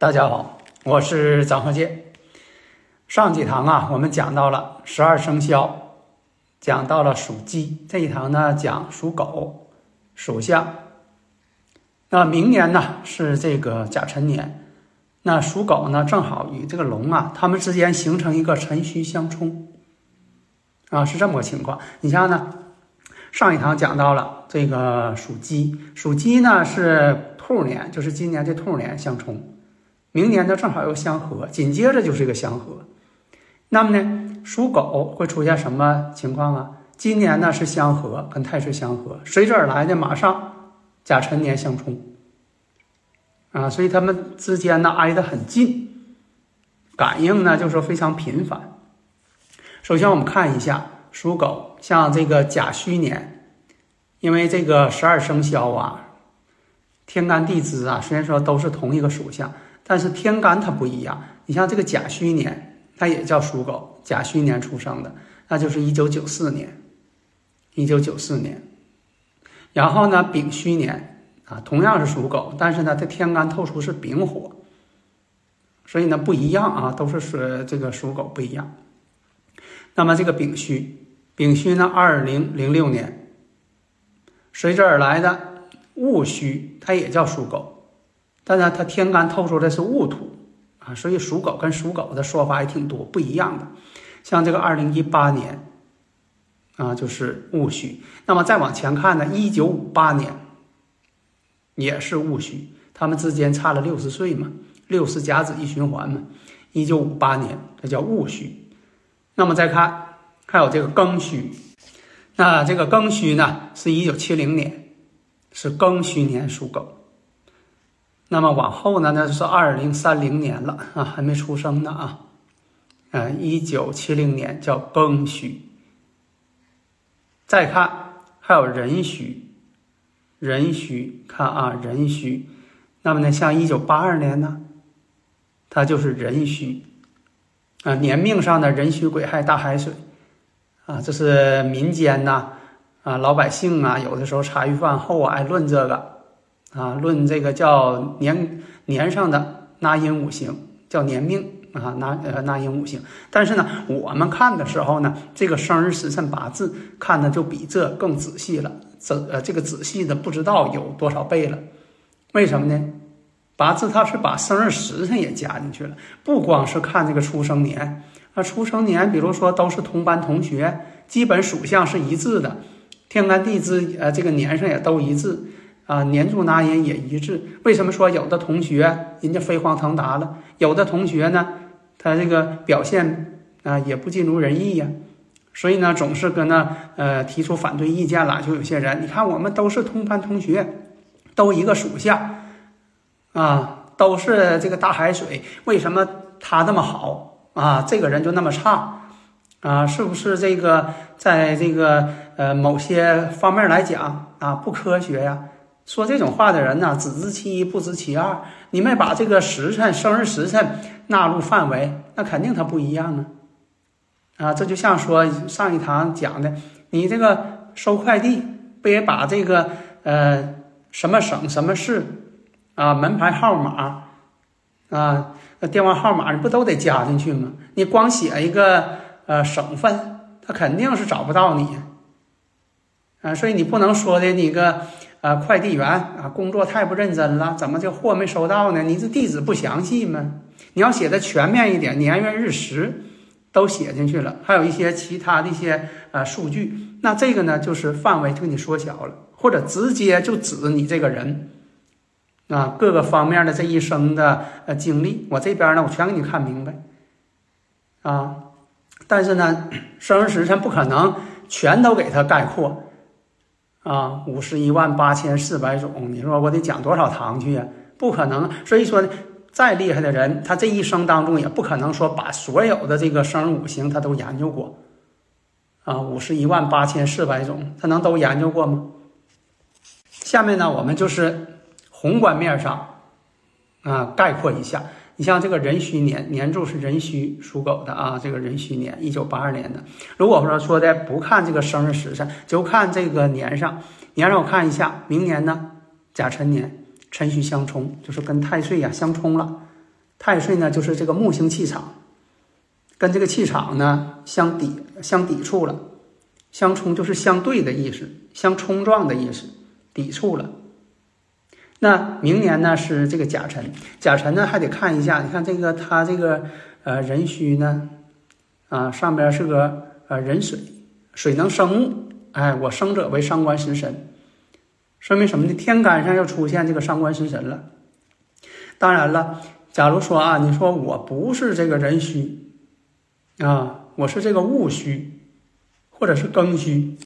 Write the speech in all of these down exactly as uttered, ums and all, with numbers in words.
大家好，我是张鹤剑。上几堂啊，我们讲到了十二生肖，讲到了属鸡，这一堂呢讲属狗、属相。那明年呢是这个甲辰年，那属狗呢正好与这个龙啊，他们之间形成一个辰戌相冲啊，是这么个情况。你像呢，上一堂讲到了这个属鸡，属鸡呢是兔年，就是今年这兔年相冲。明年呢正好又相合，紧接着就是一个相合。那么呢属狗会出现什么情况啊？今年呢是相合，跟太岁相合，随之而来呢马上甲辰年相冲啊，所以他们之间呢挨得很近，感应呢就是非常频繁。首先我们看一下属狗，像这个甲戌年，因为这个十二生肖啊，天干地支啊，虽然说都是同一个属相，但是天干它不一样。你像这个甲戌年，它也叫属狗，甲戌年出生的，那就是一九九四年，一九九四年。然后呢丙戌年啊，同样是属狗，但是呢它天干透出是丙火，所以呢不一样啊，都是这个属狗不一样。那么这个丙戌，丙戌呢二零零六年，随之而来的戊戌，它也叫属狗，但是它天干透出的是戊土啊，所以属狗跟属狗的说法也挺多，不一样的。像这个二零一八年啊，就是戊戌。那么再往前看呢，一九五八年也是戊戌，他们之间差了六十岁嘛，六十甲子一循环嘛，一九五八年这叫戊戌。那么再看还有这个庚戌，那这个庚戌呢是一九七零年，是庚戌年属狗。那么往后呢，那就是二零三零年了啊，还没出生呢啊，呃，一九七零年叫庚戌。再看还有壬戌，壬戌看啊，壬戌。那么呢，像一九八二年呢，它就是壬戌啊，年命上的壬戌癸亥大海水啊，这是民间呐啊，老百姓啊，有的时候茶余饭后啊爱论这个。啊，论这个叫年年上的纳音五行，叫年命啊，纳呃纳音五行。但是呢，我们看的时候呢，这个生日时辰八字看的就比这更仔细了，这呃这个仔细的不知道有多少倍了。为什么呢？八字它是把生日时辰也加进去了，不光是看这个出生年啊，出生年比如说都是同班同学，基本属相是一致的，天干地支呃这个年上也都一致。啊，年柱纳音也一致。为什么说有的同学人家飞黄腾达了，有的同学呢他这个表现啊也不尽如人意呀、啊？所以呢总是跟那呃提出反对意见了。就有些人，你看我们都是同班同学，都一个属相啊，都是这个大海水，为什么他那么好啊，这个人就那么差啊？是不是这个在这个呃某些方面来讲啊不科学呀、啊？说这种话的人呢，只知其一不知其二。你没把这个时辰、生日时辰纳入范围，那肯定它不一样啊！啊，这就像说上一堂讲的，你这个收快递不也把这个呃什么省、什么市啊、门牌号码啊、电话号码，你不都得加进去吗？你光写一个呃省份，他肯定是找不到你啊！所以你不能说的你个。啊、呃，快递员啊，工作太不认真了，怎么这货没收到呢？你这地址不详细吗？你要写的全面一点，年月日时都写进去了，还有一些其他的一些呃数据，那这个呢就是范围就给你缩小了，或者直接就指你这个人啊各个方面的这一生的呃经历，我这边呢我全给你看明白啊。但是呢，生生时辰不可能全都给它概括啊，五十一万八千四百种，你说我得讲多少堂去呀？不可能。所以说，再厉害的人，他这一生当中也不可能说把所有的这个生五行他都研究过啊，五十一万八千四百种，他能都研究过吗？下面呢，我们就是宏观面上啊概括一下。你像这个壬戌年，年柱是壬戌属狗的啊，这个壬戌年一九八二年的。如果说说的不看这个生日时辰，就看这个年上，年上我看一下，明年呢甲辰年，辰戌相冲，就是跟太岁呀、啊、相冲了。太岁呢就是这个木星气场，跟这个气场呢相抵相抵触了，相冲就是相对的意思，相冲撞的意思，抵触了。那明年呢是这个甲辰，甲辰呢还得看一下，你看这个它这个呃壬戌呢，啊上边是个呃壬水，水能生木，哎，我生者为伤官食神，说明什么呢？天干上又出现这个伤官食神了。当然了，假如说啊，你说我不是这个壬戌啊，我是这个戊戌或者是庚戌，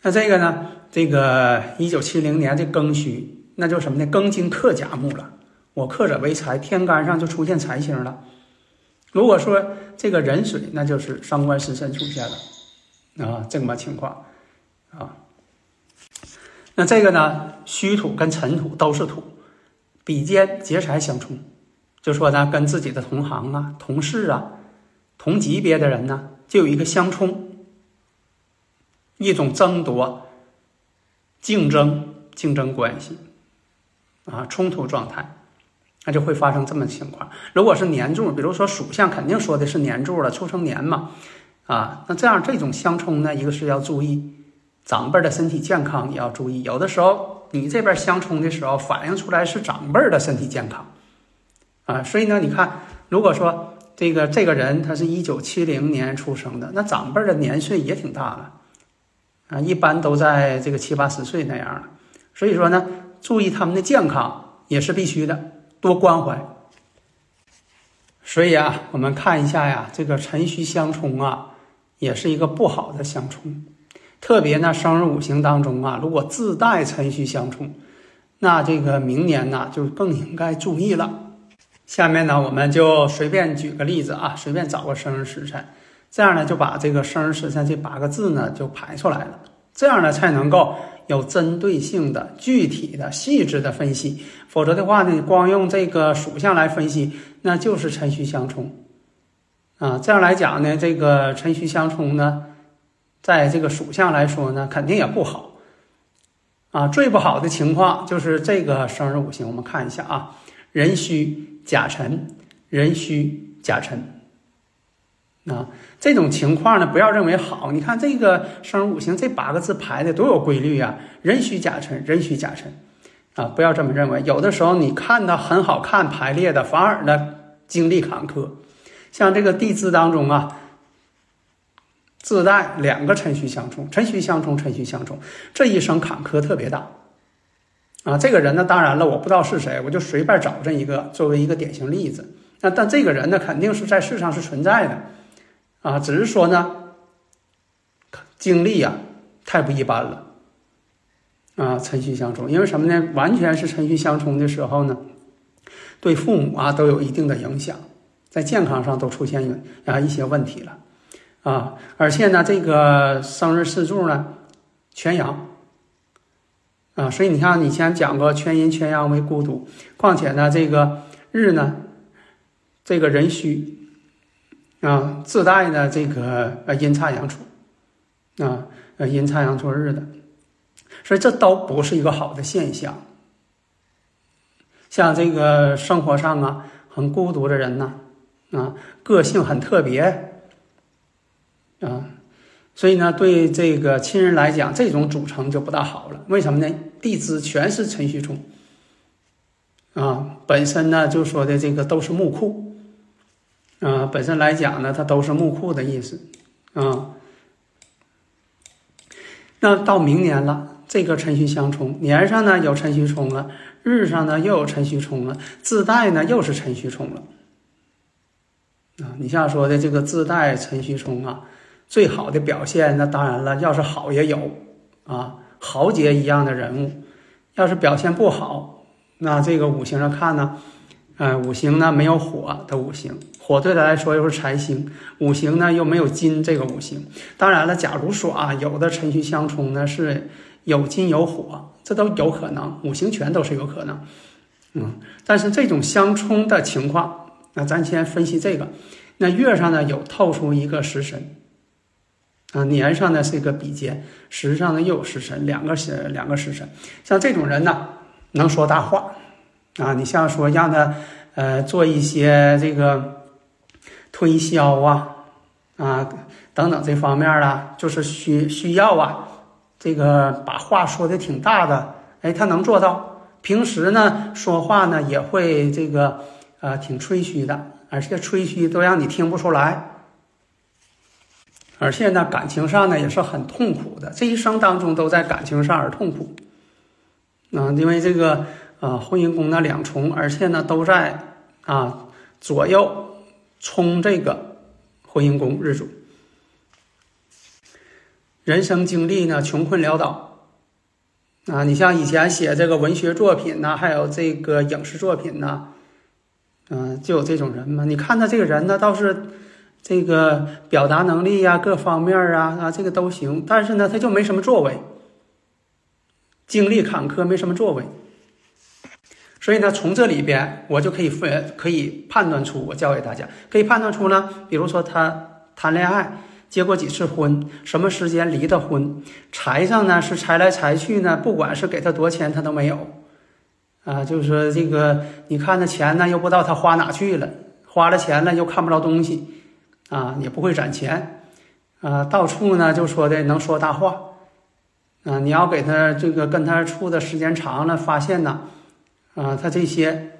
那这个呢，这个一九七零年这庚戌。那就什么呢？庚金克甲木了，我克者为财，天干上就出现财星了。如果说这个壬水，那就是伤官食神出现了啊，这么情况啊。那这个呢，戌土跟辰土都是土，比肩劫财相冲，就说呢，跟自己的同行啊、同事啊、同级别的人呢，就有一个相冲，一种争夺、竞争、竞争关系。啊，冲突状态，那就会发生这么情况。如果是年柱，比如说属相，肯定说的是年柱了，出生年嘛，啊，那这样这种相冲呢，一个是要注意长辈的身体健康，也要注意。有的时候你这边相冲的时候，反映出来是长辈的身体健康，啊，所以呢，你看，如果说这个这个人他是一九七零年出生的，那长辈的年岁也挺大了，啊，一般都在这个七八十岁那样了。所以说呢，注意他们的健康也是必须的，多关怀。所以啊，我们看一下呀，这个辰戌相冲啊，也是一个不好的相冲。特别呢，生日五行当中啊，如果自带辰戌相冲，那这个明年呢就更应该注意了。下面呢，我们就随便举个例子啊，随便找个生日时辰，这样呢就把这个生日时辰这八个字呢就排出来了，这样呢才能够有针对性的、具体的、细致的分析，否则的话呢，你光用这个属相来分析，那就是辰戌相冲啊。这样来讲呢，这个辰戌相冲呢，在这个属相来说呢，肯定也不好啊。最不好的情况就是这个生日五行，我们看一下啊，壬戌甲辰，壬戌甲辰。啊，这种情况呢，不要认为好。你看这个生日五行这八个字排的多有规律啊，壬戌甲辰，壬戌甲辰，啊，不要这么认为。有的时候你看到很好看排列的，反而呢经历坎坷。像这个地支当中啊，自带两个辰戌相冲，辰戌相冲，辰戌相冲，这一生坎坷特别大。啊，这个人呢，当然了，我不知道是谁，我就随便找这一个作为一个典型例子。那但这个人呢，肯定是在世上是存在的。啊，只是说呢，经历啊太不一般了啊，辰戌相冲。因为什么呢？完全是辰戌相冲的时候呢，对父母啊都有一定的影响，在健康上都出现啊一些问题了啊。而且呢，这个生日四柱呢全阳啊，所以你看以前讲过全阴全阳为孤独。况且呢，这个日呢，这个壬戌。啊，自带呢这个呃阴差阳错，啊呃阴差阳错日的，所以这都不是一个好的现象。像这个生活上啊，很孤独的人呢、啊，啊个性很特别，啊，所以呢对这个亲人来讲，这种组成就不大好了。为什么呢？地支全是辰戌冲，啊，本身呢就说的这个都是木库。啊、呃，本身来讲呢，它都是木库的意思，啊、嗯。那到明年了，这个辰戌相冲，年上呢有辰戌冲了，日上呢又有辰戌冲了，自带呢又是辰戌冲了，啊，你像说的这个自带陈旭聪啊，最好的表现那当然了，要是好也有啊，豪杰一样的人物，要是表现不好，那这个五行上看呢，呃，五行呢没有火的五行，火对他来说又是财星，五行呢又没有金这个五行。当然了，假如说啊，有的辰戌相冲呢是有金有火，这都有可能，五行全都是有可能，嗯，但是这种相冲的情况。那咱先分析这个，那月上呢有透出一个食神，啊，年上呢是一个比劫，时上呢又有食神，两个食两个食神，像这种人呢能说大话，啊，你像说让他呃做一些这个推销啊啊等等这方面啊，就是需需要啊，这个把话说的挺大的，哎，他能做到。平时呢说话呢也会这个。呃，挺吹嘘的，而且吹嘘都让你听不出来。而且呢，感情上呢也是很痛苦的，这一生当中都在感情上而痛苦。啊、呃，因为这个呃婚姻宫呢两重，而且呢都在啊、呃、左右冲这个婚姻宫日主。人生经历呢穷困潦倒。啊、呃，你像以前写这个文学作品呢，还有这个影视作品呢。嗯、呃，就有这种人嘛？你看他这个人呢，倒是这个表达能力呀、啊，各方面啊啊，这个都行。但是呢，他就没什么作为，经历坎坷，没什么作为。所以呢，从这里边我就可以分可以判断出，我教给大家可以判断出呢，比如说他谈恋爱，结过几次婚，什么时间离的婚，财上呢是财来财去呢，不管是给他多钱，他都没有。啊，就是说这个，你看那钱呢，又不知道他花哪去了，花了钱了又看不着东西，啊，也不会攒钱，啊，到处呢就说的能说大话，啊，你要给他这个跟他处的时间长了，发现呢，啊，他这些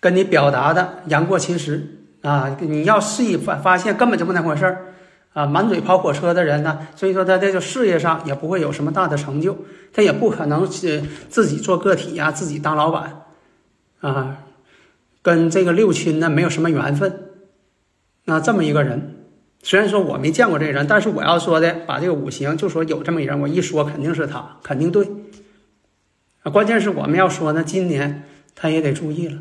跟你表达的言过其实，啊，你要事一发发现根本就不那回事儿，啊，满嘴跑火车的人呢，所以说他这个事业上也不会有什么大的成就。他也不可能是自己做个体呀、啊，自己当老板，啊，跟这个六亲呢没有什么缘分。那这么一个人，虽然说我没见过这人，但是我要说的，把这个五行就说有这么一人，我一说肯定是他，肯定对。啊，关键是我们要说呢，今年他也得注意了，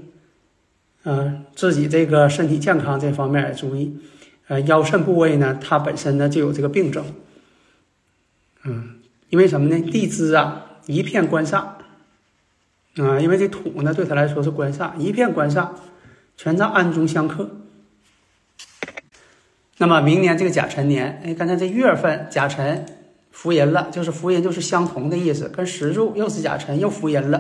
嗯、啊，自己这个身体健康这方面也注意，呃，腰肾部位呢，他本身呢就有这个病症，嗯。因为什么呢？地支啊一片官煞，啊、呃，因为这土呢对他来说是官煞，一片官煞，全在暗中相克。那么明年这个甲辰年，哎，刚才这月份甲辰福寅了，就是福寅就是相同的意思，跟时柱又是甲辰又福寅了，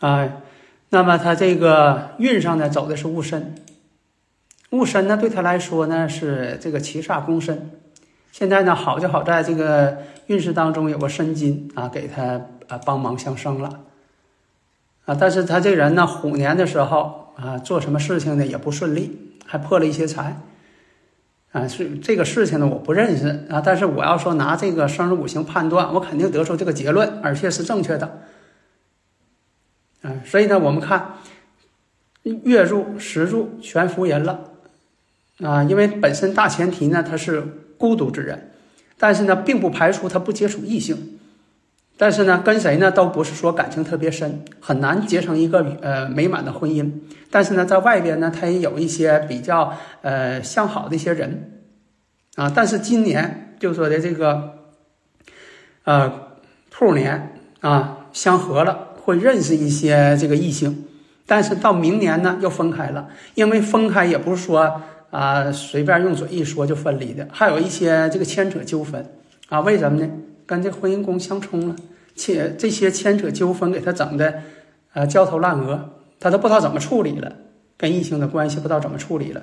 啊、呃，那么他这个运上呢走的是戊申，戊申呢对他来说呢是这个七煞宫身。现在呢，好就好在这个运势当中有个申金啊，给他啊帮忙相生了啊。但是他这人呢，虎年的时候啊，做什么事情呢也不顺利，还破了一些财啊。是这个事情呢，我不认识啊，但是我要说拿这个生日五行判断，我肯定得出这个结论，而且是正确的。嗯、啊，所以呢，我们看月柱、时柱全福寅了啊，因为本身大前提呢，它是。孤独之人，但是呢并不排除他不接触异性，但是呢跟谁呢都不是说感情特别深，很难结成一个呃美满的婚姻，但是呢在外边呢他也有一些比较呃相好的一些人啊。但是今年就说的这个呃兔年啊相合了，会认识一些这个异性，但是到明年呢又分开了，因为分开也不是说啊，随便用嘴一说就分离的，还有一些这个牵扯纠纷啊？为什么呢？跟这婚姻宫相冲了，且这些牵扯纠纷给他整的，呃，焦头烂额，他都不知道怎么处理了，跟异性的关系不知道怎么处理了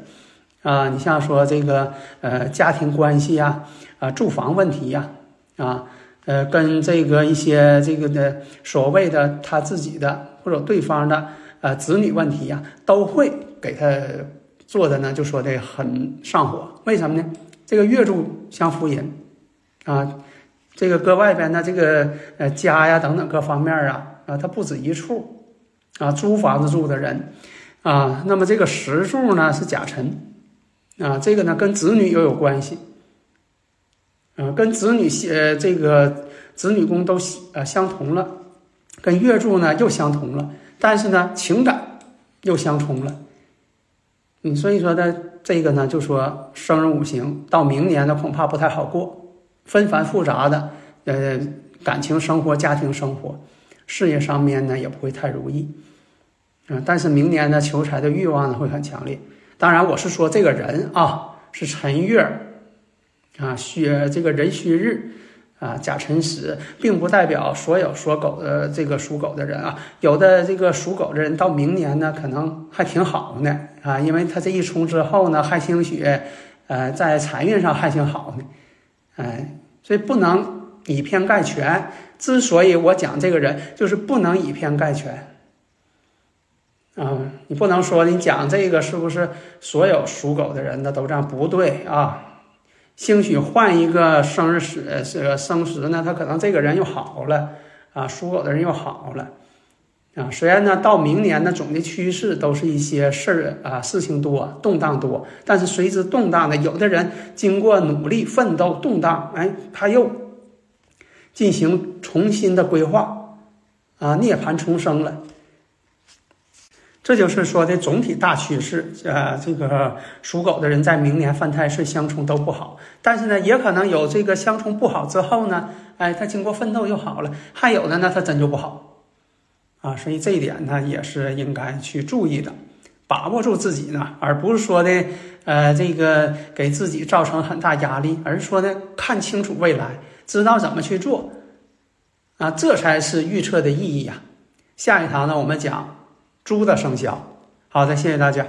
啊！你像说这个呃家庭关系呀、啊，啊住房问题呀、啊，啊呃跟这个一些这个的所谓的他自己的或者对方的呃子女问题呀、啊，都会给他。做的呢，就说的很上火，为什么呢？这个月柱相夫淫啊，这个搁外边呢，这个呃家呀等等各方面啊啊，它不止一处啊，租房子住的人啊。那么这个实数呢是甲辰啊，这个呢跟子女又有关系啊，跟子女呃这个子女宫都呃相同了，跟月柱呢又相同了，但是呢情感又相冲了。嗯，所以说呢这个呢就说生人五行到明年呢恐怕不太好过，纷繁复杂的呃感情生活、家庭生活、事业上面呢也不会太如意啊、嗯。但是明年呢求财的欲望呢会很强烈。当然我是说这个人啊是辰月啊戌这个壬戌日啊甲辰时，并不代表所有属狗的这个属狗的人啊，有的这个属狗的人到明年呢可能还挺好呢啊，因为他这一冲之后呢还兴许呃在财运上还挺好呢，哎，所以不能以偏概全。之所以我讲这个人，就是不能以偏概全。啊、嗯，你不能说你讲这个是不是所有属狗的人的都这样，不对啊。兴许换一个生日时是生时呢，他可能这个人又好了啊，属狗的人又好了啊。虽然呢，到明年呢，总的趋势都是一些事啊，事情多，动荡多，但是随之动荡的，有的人经过努力奋斗，动荡，哎，他又进行重新的规划啊，涅槃重生了。这就是说的总体大趋势，呃，这个属狗的人在明年犯太岁相冲都不好，但是呢，也可能有这个相冲不好之后呢，哎，他经过奋斗又好了，还有的呢，他真就不好，啊，所以这一点呢，也是应该去注意的，把握住自己呢，而不是说的，呃，这个给自己造成很大压力，而是说呢，看清楚未来，知道怎么去做，啊，这才是预测的意义呀、啊。下一堂呢，我们讲猪的生肖。好的，谢谢大家。